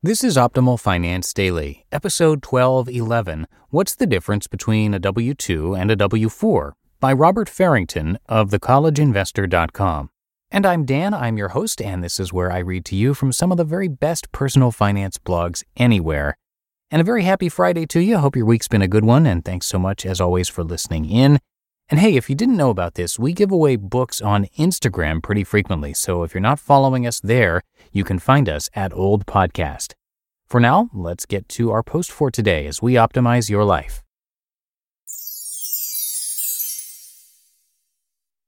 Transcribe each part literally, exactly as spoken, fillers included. This is Optimal Finance Daily, Episode twelve eleven, What's the Difference Between a W two and a W four? By Robert Farrington of the college investor dot com. And I'm Dan, I'm your host, and this is where I read to you from some of the very best personal finance blogs anywhere. And a very happy Friday to you. Hope your week's been a good one, and thanks so much, as always, for listening in. And hey, if you didn't know about this, we give away books on Instagram pretty frequently, so if you're not following us there, you can find us at Old Podcast. For now, let's get to our post for today as we optimize your life.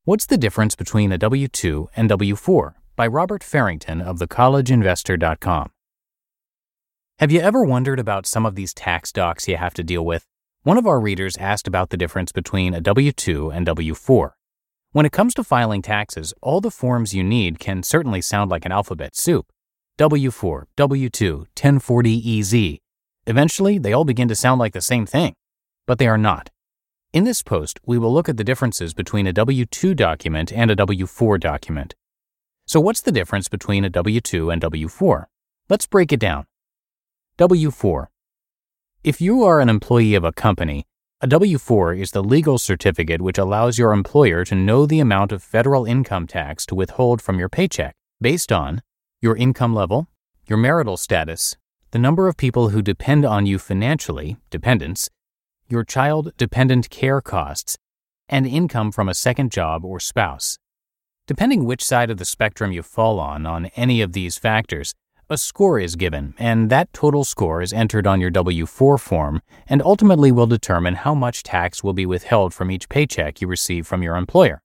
What's the difference between a W two and W four? By Robert Farrington of the college investor dot com. Have you ever wondered about some of these tax docs you have to deal with? One of our readers asked about the difference between a W two and W four. When it comes to filing taxes, all the forms you need can certainly sound like an alphabet soup. W four, W two, ten forty E Z. Eventually, they all begin to sound like the same thing, but they are not. In this post, we will look at the differences between a W two document and a W four document. So what's the difference between a W two and W four? Let's break it down. W four. If you are an employee of a company, a W four is the legal certificate which allows your employer to know the amount of federal income tax to withhold from your paycheck based on your income level, your marital status, the number of people who depend on you financially, dependents, your child dependent care costs, and income from a second job or spouse. Depending which side of the spectrum you fall on on any of these factors, a score is given, and that total score is entered on your W four form and ultimately will determine how much tax will be withheld from each paycheck you receive from your employer.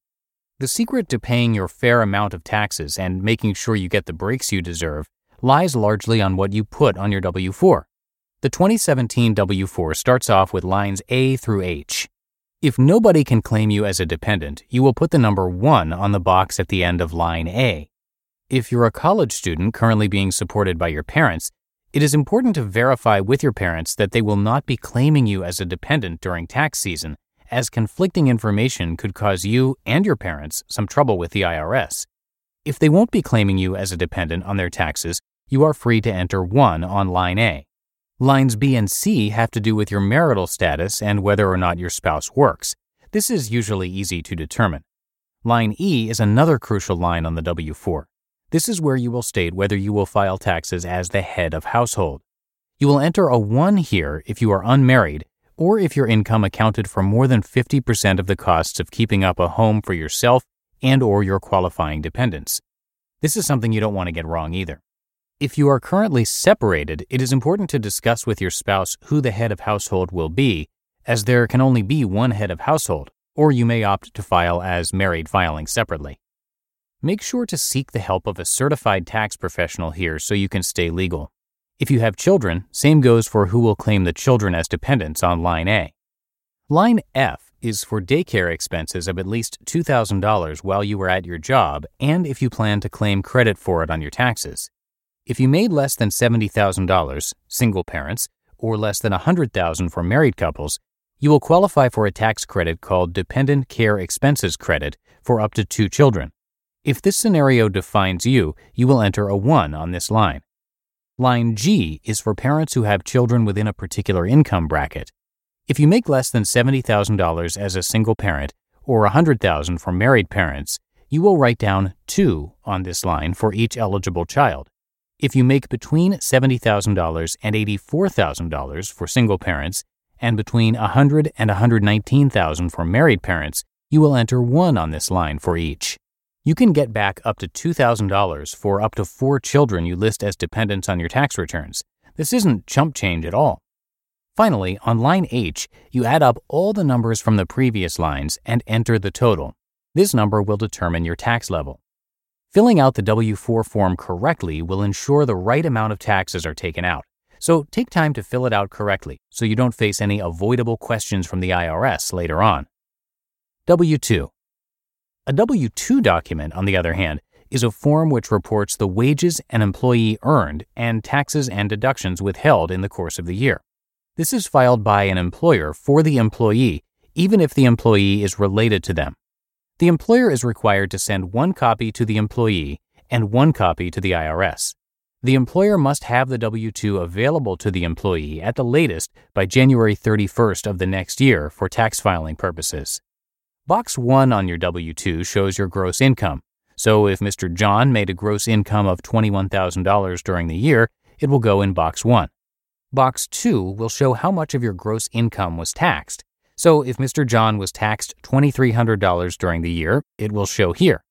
The secret to paying your fair amount of taxes and making sure you get the breaks you deserve lies largely on what you put on your W four. The twenty seventeen W four starts off with lines A through H. If nobody can claim you as a dependent, you will put the number one on the box at the end of line A. If you're a college student currently being supported by your parents, it is important to verify with your parents that they will not be claiming you as a dependent during tax season, as conflicting information could cause you and your parents some trouble with the I R S. If they won't be claiming you as a dependent on their taxes, you are free to enter one on line A. Lines B and C have to do with your marital status and whether or not your spouse works. This is usually easy to determine. Line E is another crucial line on the W four. This is where you will state whether you will file taxes as the head of household. You will enter a one here if you are unmarried or if your income accounted for more than fifty percent of the costs of keeping up a home for yourself and or your qualifying dependents. This is something you don't want to get wrong either. If you are currently separated, it is important to discuss with your spouse who the head of household will be, as there can only be one head of household, or you may opt to file as married filing separately. Make sure to seek the help of a certified tax professional here so you can stay legal. If you have children, same goes for who will claim the children as dependents on line A. Line F is for daycare expenses of at least two thousand dollars while you were at your job and if you plan to claim credit for it on your taxes. If you made less than seventy thousand dollars, single parents, or less than one hundred thousand dollars for married couples, you will qualify for a tax credit called Dependent Care Expenses Credit for up to two children. If this scenario defines you, you will enter a one on this line. Line G is for parents who have children within a particular income bracket. If you make less than seventy thousand dollars as a single parent or one hundred thousand dollars for married parents, you will write down two on this line for each eligible child. If you make between seventy thousand dollars and eighty-four thousand dollars for single parents and between one hundred thousand dollars and one hundred nineteen thousand dollars for married parents, you will enter one on this line for each. You can get back up to two thousand dollars for up to four children you list as dependents on your tax returns. This isn't chump change at all. Finally, on line H, you add up all the numbers from the previous lines and enter the total. This number will determine your tax level. Filling out the W four form correctly will ensure the right amount of taxes are taken out. So take time to fill it out correctly so you don't face any avoidable questions from the I R S later on. W two. A W two document, on the other hand, is a form which reports the wages an employee earned and taxes and deductions withheld in the course of the year. This is filed by an employer for the employee, even if the employee is related to them. The employer is required to send one copy to the employee and one copy to the I R S. the employer must have the W two available to the employee at the latest by January thirty-first of the next year for tax filing purposes. Box one on your W two shows your gross income, so if Mister John made a gross income of twenty-one thousand dollars during the year, it will go in Box one. Box two will show how much of your gross income was taxed, so if Mister John was taxed two thousand three hundred dollars during the year, it will show here.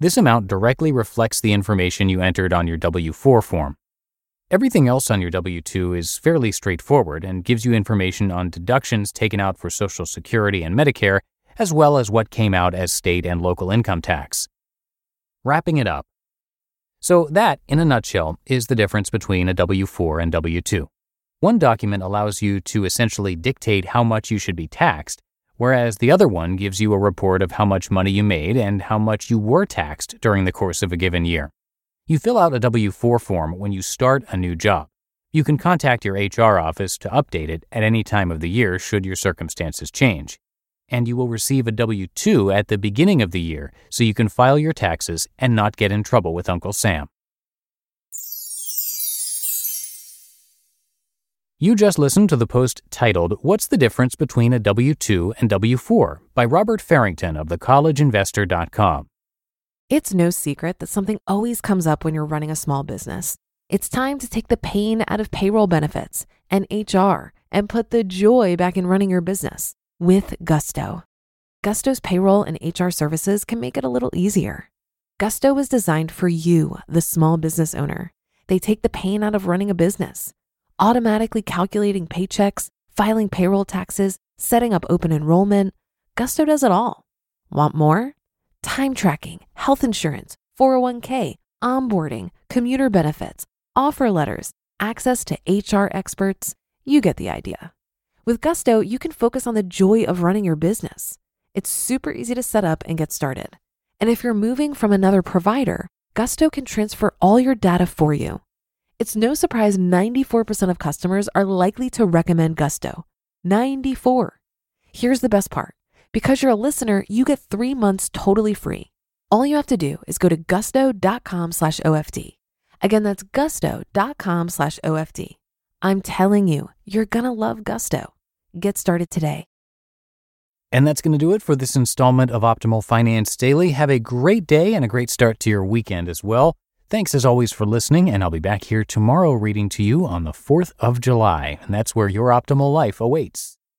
This amount directly reflects the information you entered on your W four form. Everything else on your W two is fairly straightforward and gives you information on deductions taken out for Social Security and Medicare, as well as what came out as state and local income tax. Wrapping it up. So that, in a nutshell, is the difference between a W four and W two. One document allows you to essentially dictate how much you should be taxed, whereas the other one gives you a report of how much money you made and how much you were taxed during the course of a given year. You fill out a W four form when you start a new job. You can contact your H R office to update it at any time of the year should your circumstances change. And you will receive a W two at the beginning of the year so you can file your taxes and not get in trouble with Uncle Sam. You just listened to the post titled, "What's the Difference Between a W two and W four?" by Robert Farrington of the college investor dot com. It's no secret that something always comes up when you're running a small business. It's time to take the pain out of payroll benefits and H R and put the joy back in running your business with Gusto. Gusto's payroll and H R services can make it a little easier. Gusto was designed for you, the small business owner. They take the pain out of running a business. Automatically calculating paychecks, filing payroll taxes, setting up open enrollment. Gusto does it all. Want more? Time tracking, health insurance, four oh one k, onboarding, commuter benefits, offer letters, access to H R experts. You get the idea. With Gusto, you can focus on the joy of running your business. It's super easy to set up and get started. And if you're moving from another provider, Gusto can transfer all your data for you. It's no surprise ninety-four percent of customers are likely to recommend Gusto. ninety-four. Here's the best part. Because you're a listener, you get three months totally free. All you have to do is go to gusto dot com slash O F D. Again, that's gusto dot com slash O F D. I'm telling you, you're going to love Gusto. Get started today. And that's going to do it for this installment of Optimal Finance Daily. Have a great day and a great start to your weekend as well. Thanks as always for listening, and I'll be back here tomorrow reading to you on the fourth of July, and that's where your optimal life awaits.